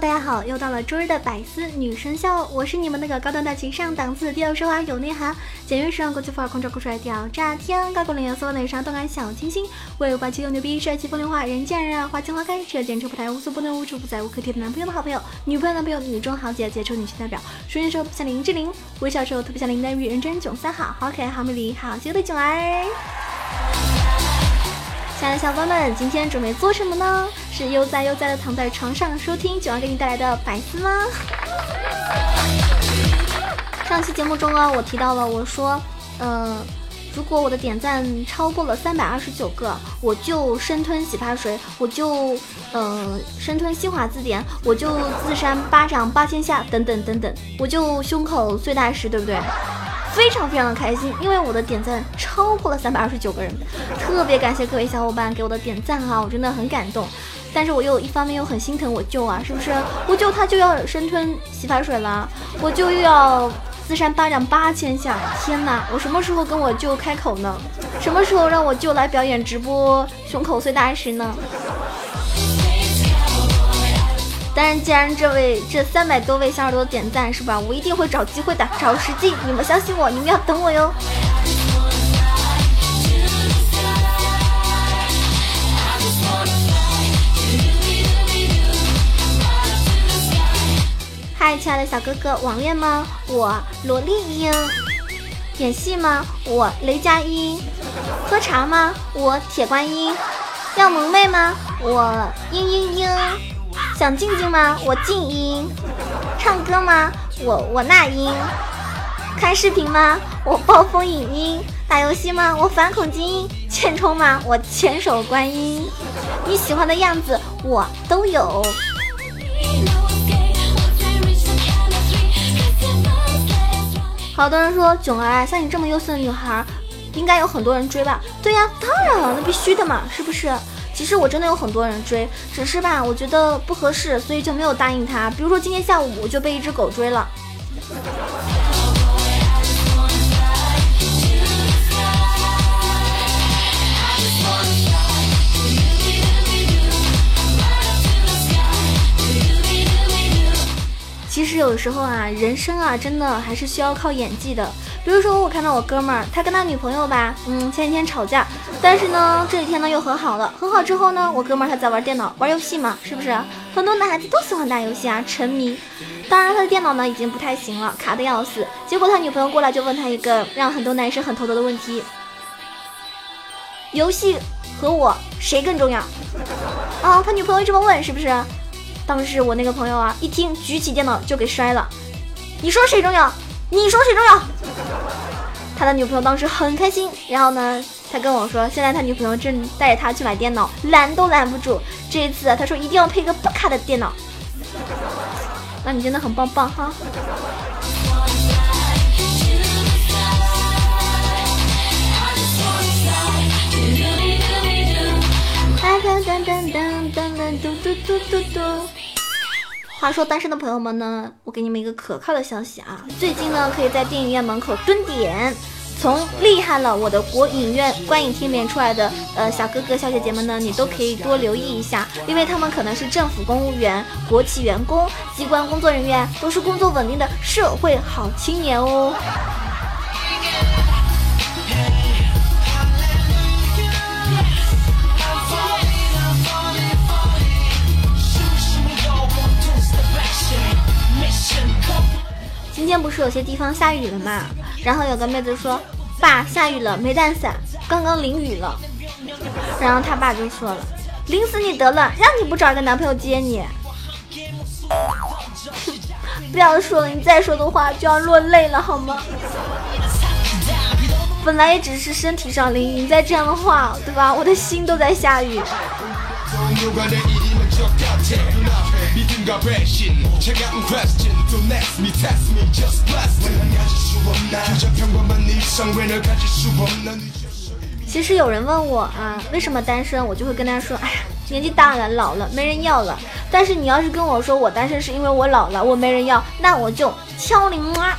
大家好，又到了周日的百思女神秀，我是你们那个高端大气上档次、低调奢华有内涵、简约时尚国际范儿、空照酷帅屌炸天、高光亮眼所有内伤动感小清新、为霸气又牛逼、帅气风流话人见人爱、花见花开、这简直不台无所不能、无处不在、无可替代男朋友的好朋友、女朋友男朋友、女中豪杰、杰出女性代表，瞬间时候不像林志玲，微笑时候特别像林黛玉，人真囧三好，好可爱、好美丽、好邪恶的囧儿。亲爱的小伙伴们，今天准备做什么呢？是悠哉悠哉的躺在床上收听囧儿给你带来的百思吗？上期节目中呢，我提到了，我说如果我的点赞超过了329个，我就深吞洗发水，我就深吞新华字典，我就自扇巴掌8000下，等等等等，我就胸口碎大石，对不对？非常非常的开心，因为我的点赞超过了329个人，特别感谢各位小伙伴给我的点赞啊，我真的很感动。但是我又一方面又很心疼我舅啊，是不是？我舅他就要生吞洗发水了，我舅又要自扇巴掌8000下，天哪！我什么时候跟我舅开口呢？什么时候让我舅来表演直播胸口碎大石呢？但是既然这300多位小耳朵点赞，是吧？我一定会找机会的，找时机，你们相信我，你们要等我哟。嗨，亲爱的小哥哥，网恋吗？我萝莉音。演戏吗？我雷佳音。喝茶吗？我铁观音。要萌妹吗？我嘤嘤嘤。想静静吗？我静音。唱歌吗？我那音。看视频吗？我暴风影音。打游戏吗？我反恐精英。欠充吗？我千手观音。你喜欢的样子我都有。好多人说，囧儿，像你这么优秀的女孩应该有很多人追吧？对呀，当然了，那必须的嘛，是不是？其实我真的有很多人追，只是吧，我觉得不合适，所以就没有答应他。比如说今天下午我就被一只狗追了。其实有时候啊，人生啊，真的还是需要靠演技的。比如说我看到我哥们儿，他跟他女朋友吧，前几天吵架，但是呢这几天呢又和好了。和好之后呢，我哥们儿他在玩电脑玩游戏嘛，是不是？很多男孩子都喜欢打游戏啊，沉迷。当然他的电脑呢已经不太行了，卡得要死。结果他女朋友过来就问他一个让很多男生很头疼的问题：游戏和我谁更重要？啊，他女朋友这么问，是不是？当时我那个朋友啊，一听举起电脑就给摔了。你说谁重要？你说谁重要？他的女朋友当时很开心，然后呢他跟我说，现在他女朋友正带着他去买电脑，拦都拦不住。这一次啊，他说一定要配个不卡的电脑。那你真的很棒棒哈。话说单身的朋友们呢，我给你们一个可靠的消息啊，最近呢可以在电影院门口蹲点。从厉害了我的国影院观影厅里面出来的小哥哥小姐姐们呢，你都可以多留意一下，因为他们可能是政府公务员、国企员工、机关工作人员，都是工作稳定的社会好青年哦。今天不是有些地方下雨了嘛，然后有个妹子说，爸下雨了没带伞，刚刚淋雨了。然后他爸就说了，淋死你得了，让你不找一个男朋友接你。不要说了，你再说的话就要落泪了好吗？本来也只是身体上淋雨，你再这样的话，对吧，我的心都在下雨。 인가배신 제가 안 question Don't ask me, test me, just bless me 왜 가질 수 없나 그저 평범한 일상 왜 널 가질 수 없나 其实有人问我啊，为什么单身，我就会跟他说，哎呀，年纪大了，老了，没人要了。但是你要是跟我说我单身是因为我老了，我没人要，那我就敲你妈。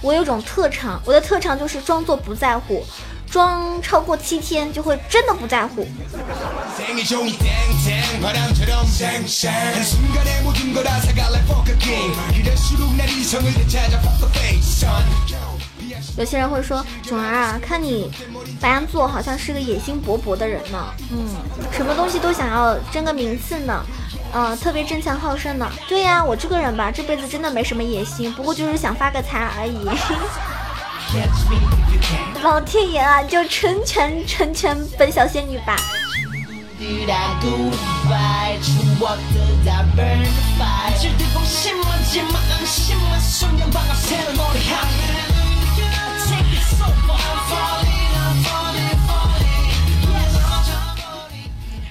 我有种特长，我的特长就是装作不在乎。装超过7天就会真的不在乎。有些人会说，囧儿啊，看你白羊座好像是个野心勃勃的人呢，什么东西都想要争个名次呢，特别争强好胜呢。对呀，我这个人吧，这辈子真的没什么野心，不过就是想发个财而已。老天爷啊，就成全本小仙女吧。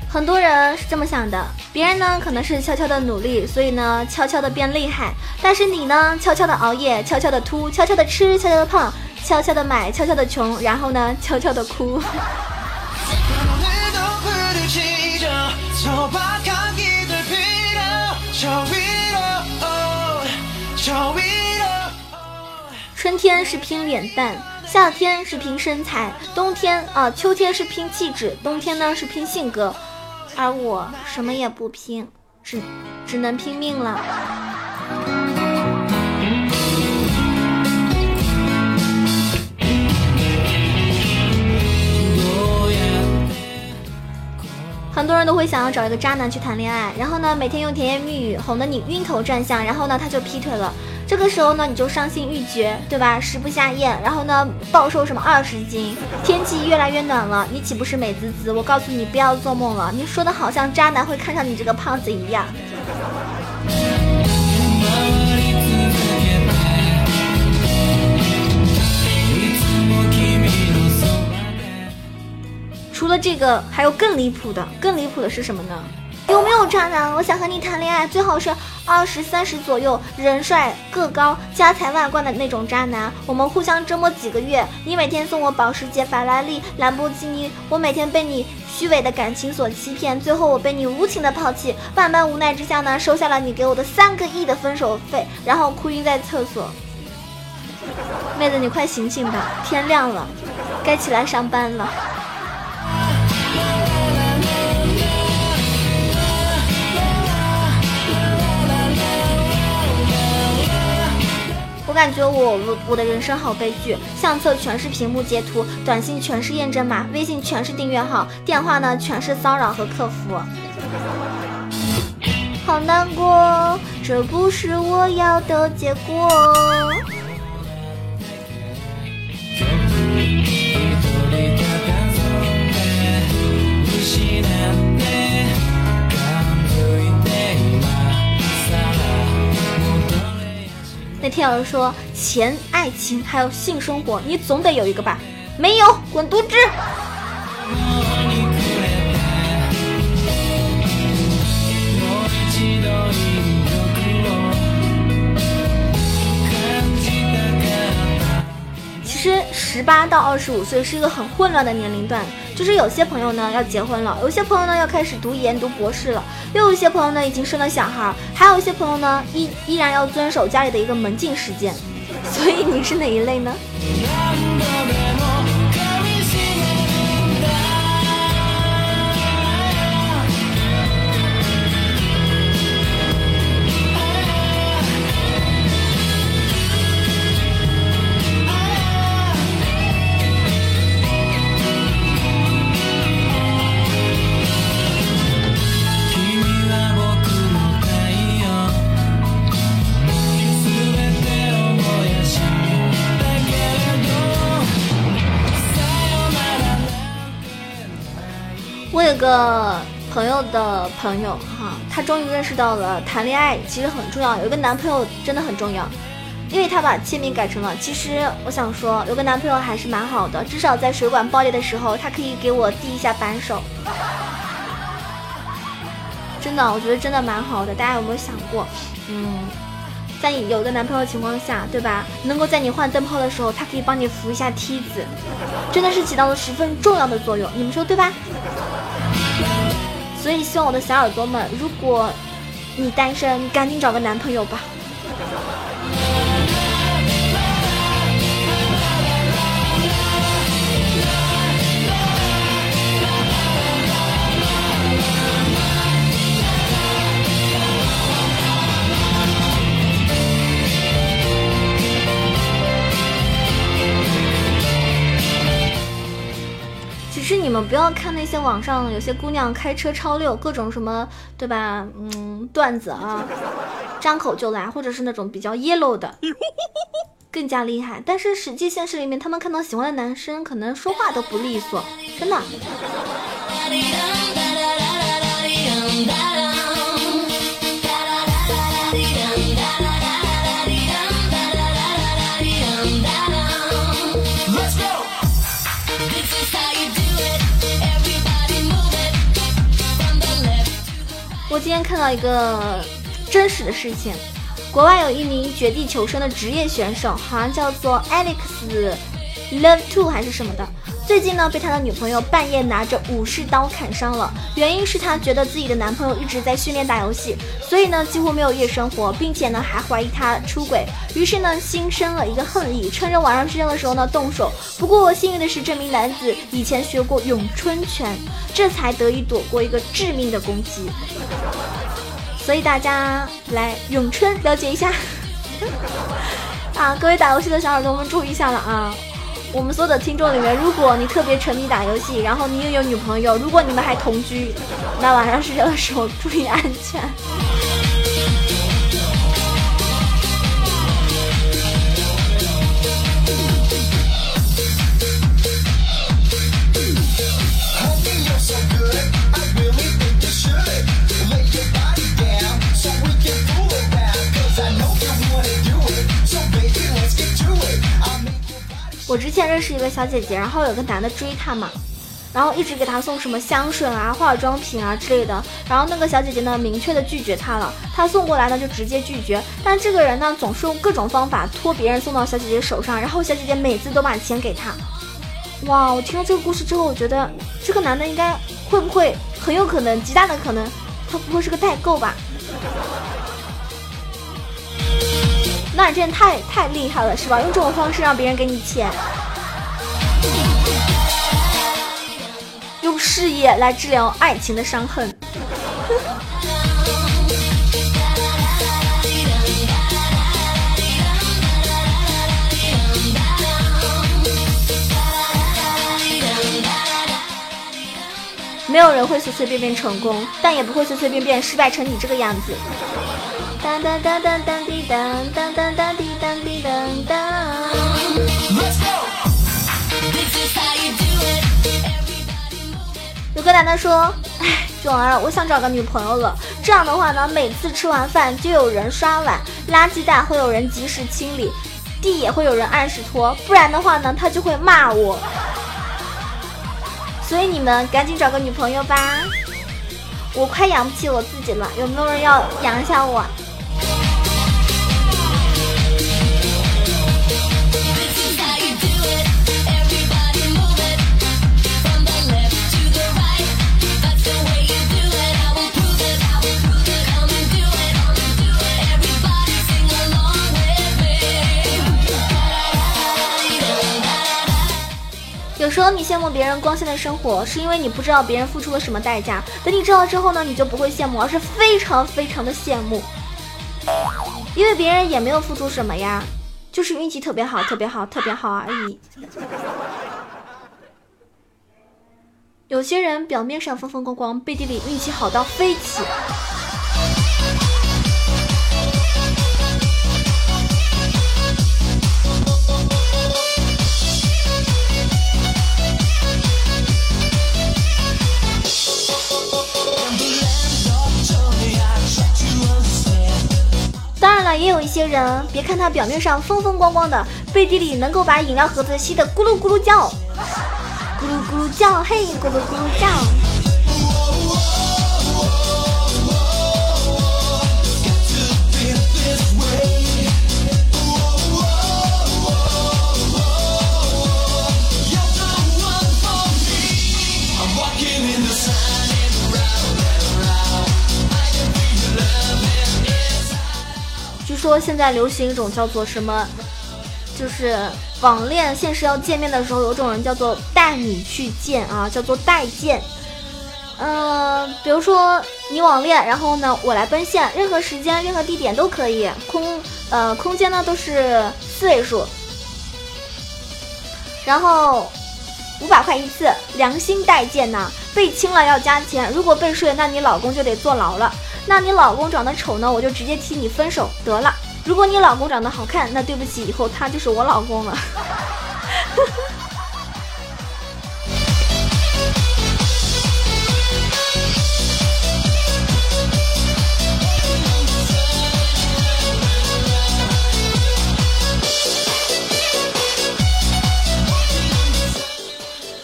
很多人是这么想的，别人呢可能是悄悄的努力，所以呢悄悄的变厉害，但是你呢悄悄的熬夜，悄悄的秃，悄悄的吃，悄悄的胖，悄悄的买，悄悄的穷，然后呢悄悄的哭。春天是拼脸蛋，夏天是拼身材，秋天是拼气质，冬天呢是拼性格，而我什么也不拼，只能拼命了。很多人都会想要找一个渣男去谈恋爱，然后呢每天用甜言蜜语哄得你晕头转向，然后呢他就劈腿了，这个时候呢你就伤心欲绝，对吧？食不下咽，然后呢暴瘦什么20斤。天气越来越暖了，你岂不是美滋滋？我告诉你，不要做梦了，你说的好像渣男会看上你这个胖子一样。除了这个还有更离谱的是什么呢？有没有渣男？我想和你谈恋爱，最好是20-30左右，人帅个高，家财万贯的那种渣男，我们互相折磨几个月，你每天送我保时捷、法拉利、兰博基尼，我每天被你虚伪的感情所欺骗，最后我被你无情的抛弃，万般无奈之下呢，收下了你给我的3个亿的分手费，然后哭晕在厕所。妹子你快醒醒吧，天亮了，该起来上班了。我感觉我的人生好悲剧，相册全是屏幕截图，短信全是验证码，微信全是订阅号，电话呢全是骚扰和客服，好难过，这不是我要的结果。那天有人说，钱、爱情还有性生活，你总得有一个吧？没有，滚犊子！其实18到25岁是一个很混乱的年龄段。就是有些朋友呢要结婚了，有些朋友呢要开始读研读博士了，又有些朋友呢已经生了小孩，还有一些朋友呢依然要遵守家里的一个门禁时间。所以你是哪一类呢？个朋友的朋友哈，他终于认识到了谈恋爱其实很重要，有一个男朋友真的很重要。因为他把签名改成了。其实我想说，有个男朋友还是蛮好的，至少在水管爆裂的时候，他可以给我递一下扳手。真的，我觉得真的蛮好的。大家有没有想过，在你有个男朋友的情况下，对吧？能够在你换灯泡的时候，他可以帮你扶一下梯子，真的是起到了十分重要的作用，你们说对吧？所以希望我的小耳朵们，如果你单身，赶紧找个男朋友吧。你们不要看那些网上有些姑娘开车超溜，各种什么，对吧？段子啊，张口就来，或者是那种比较 yellow 的，更加厉害。但是实际现实里面，他们看到喜欢的男生，可能说话都不利索，真的。我今天看到一个真实的事情，国外有一名绝地求生的职业选手，好像叫做 Alex Love Two 还是什么的。最近呢，被他的女朋友半夜拿着武士刀砍伤了，原因是他觉得自己的男朋友一直在训练打游戏，所以呢几乎没有夜生活，并且呢还怀疑他出轨，于是呢心生了一个恨意，趁着晚上睡觉的时候呢动手。不过幸运的是，这名男子以前学过咏春拳，这才得以躲过一个致命的攻击。所以大家来咏春了解一下啊，各位打游戏的小耳朵们注意一下了啊。我们所有的听众里面，如果你特别沉迷打游戏，然后你又有女朋友，如果你们还同居，那晚上睡觉的时候注意安全。我之前认识一个小姐姐，然后有个男的追她嘛，然后一直给她送什么香水啊、化妆品啊之类的，然后那个小姐姐呢明确的拒绝他了，他送过来呢就直接拒绝，但这个人呢总是用各种方法托别人送到小姐姐手上，然后小姐姐每次都把钱给他。哇，我听了这个故事之后，我觉得这个男的应该会不会很有可能，极大的可能，他不会是个代购吧？那你真的太厉害了，是吧？用这种方式让别人给你钱，用事业来治疗爱情的伤痕。没有人会随随便便成功，但也不会随随便便失败成你这个样子。当当当当当滴当当当当滴当滴当当。有个男的说：“哎，囧儿，我想找个女朋友了。这样的话呢，每次吃完饭就有人刷碗，垃圾袋会有人及时清理，地也会有人按时拖。不然的话呢，他就会骂我。所以你们赶紧找个女朋友吧。”我快养不起我自己了，有没有人要养一下我？有时候你羡慕别人光鲜的生活，是因为你不知道别人付出了什么代价，等你知道之后呢，你就不会羡慕，而是非常非常的羡慕，因为别人也没有付出什么呀，就是运气特别好特别好特别好而已。有些人表面上风风光光，背地里运气好到飞起。也有一些人，别看他表面上风风光光的，背地里能够把饮料盒子吸得咕噜咕噜叫，咕噜咕噜叫，嘿，咕噜咕噜叫。说现在流行一种叫做什么，就是网恋现实要见面的时候，有种人叫做带你去见啊，叫做带见。比如说你网恋，然后呢我来奔现，任何时间任何地点都可以，空间呢都是4位数，然后500块一次，良心带见呐，被亲了要加钱，如果被睡那你老公就得坐牢了。那你老公长得丑呢，我就直接替你分手得了。如果你老公长得好看，那对不起，以后他就是我老公了。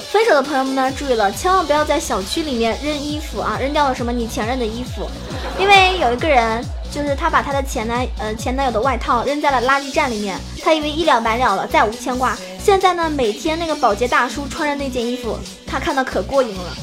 分手的朋友们呢，注意了，千万不要在小区里面扔衣服啊，扔掉了什么你前任的衣服。因为有一个人，就是他把他的前男友的外套扔在了垃圾站里面，他以为1了百了了，再无牵挂。现在呢，每天那个保洁大叔穿着那件衣服，他看到可过瘾了。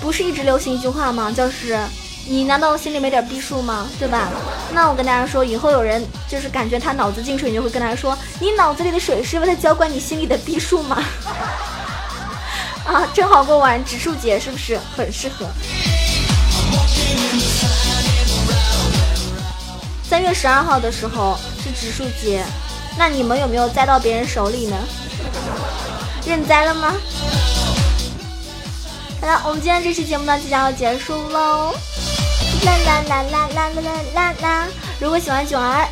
不是一直流行一句话吗？就是你难道心里没点逼数吗？对吧？那我跟大家说，以后有人就是感觉他脑子进水，你就会跟他说，你脑子里的水是为了浇灌你心里的逼数吗？啊，正好过完植树节，是不是很适合？3月12号的时候是植树节，那你们有没有栽到别人手里呢？认栽了吗？好了，我们今天这期节目呢即将要结束喽，啦啦啦啦啦啦啦啦！如果喜欢囧儿，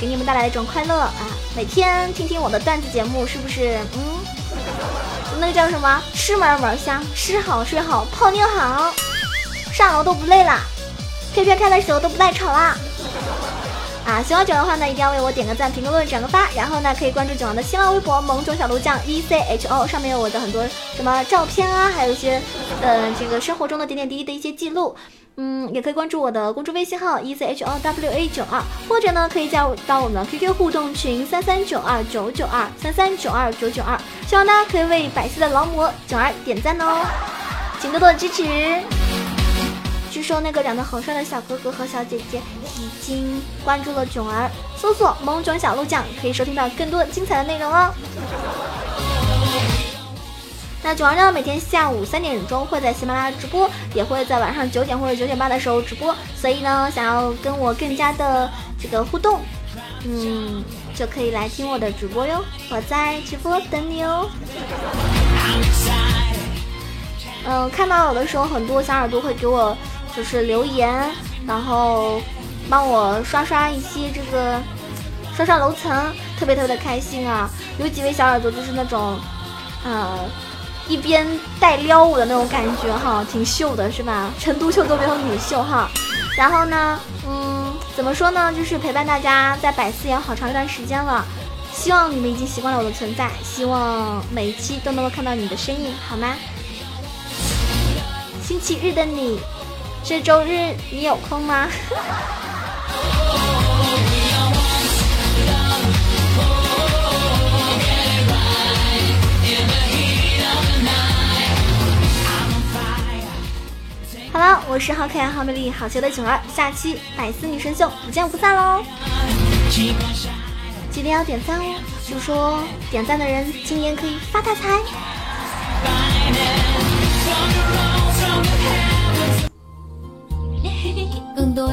给你们带来一种快乐啊，每天听听我的段子节目，是不是？那个叫什么？吃嘛嘛香，吃好睡好，泡妞好，上楼都不累啦，飘开的时候都不带吵啦。啊，喜欢囧儿的话呢，一定要为我点个赞、评个论、转个发，然后呢，可以关注囧儿的新浪微博“萌囧小鹿酱 ECHO”， 上面有我的很多什么照片啊，还有一些这个生活中的点点滴滴的一些记录。也可以关注我的公众微信号 ECHOWA92， 或者呢，可以加入到我们的 QQ 互动群33929923392992，希望大家可以为百思的劳模囧儿点赞哦，请多多支持。据说那个长得好帅的小哥哥和小姐姐已经关注了囧儿，搜索萌囧小鹿酱可以收听到更多精彩的内容哦。那囧儿呢，每天下午3点钟会在喜马拉雅直播，也会在晚上9点或者9点半的时候直播，所以呢想要跟我更加的这个互动，就可以来听我的直播哟，我在直播等你哦。看到有的时候很多小耳朵会给我就是留言，然后帮我刷刷楼层，特别特别的开心啊。有几位小耳朵就是那种一边带撩舞的那种感觉哈，挺秀的是吧？成都秀都没有女秀哈。然后呢，怎么说呢，就是陪伴大家在百思也好长一段时间了，希望你们已经习惯了我的存在，希望每一期都能够看到你的身影好吗？星期日的你，这周日你有空吗？好了，我是好可爱、好美丽、好球的囧儿，下期百思女神秀不见不散喽！记得要点赞哦，就说点赞的人今年可以发大财。更多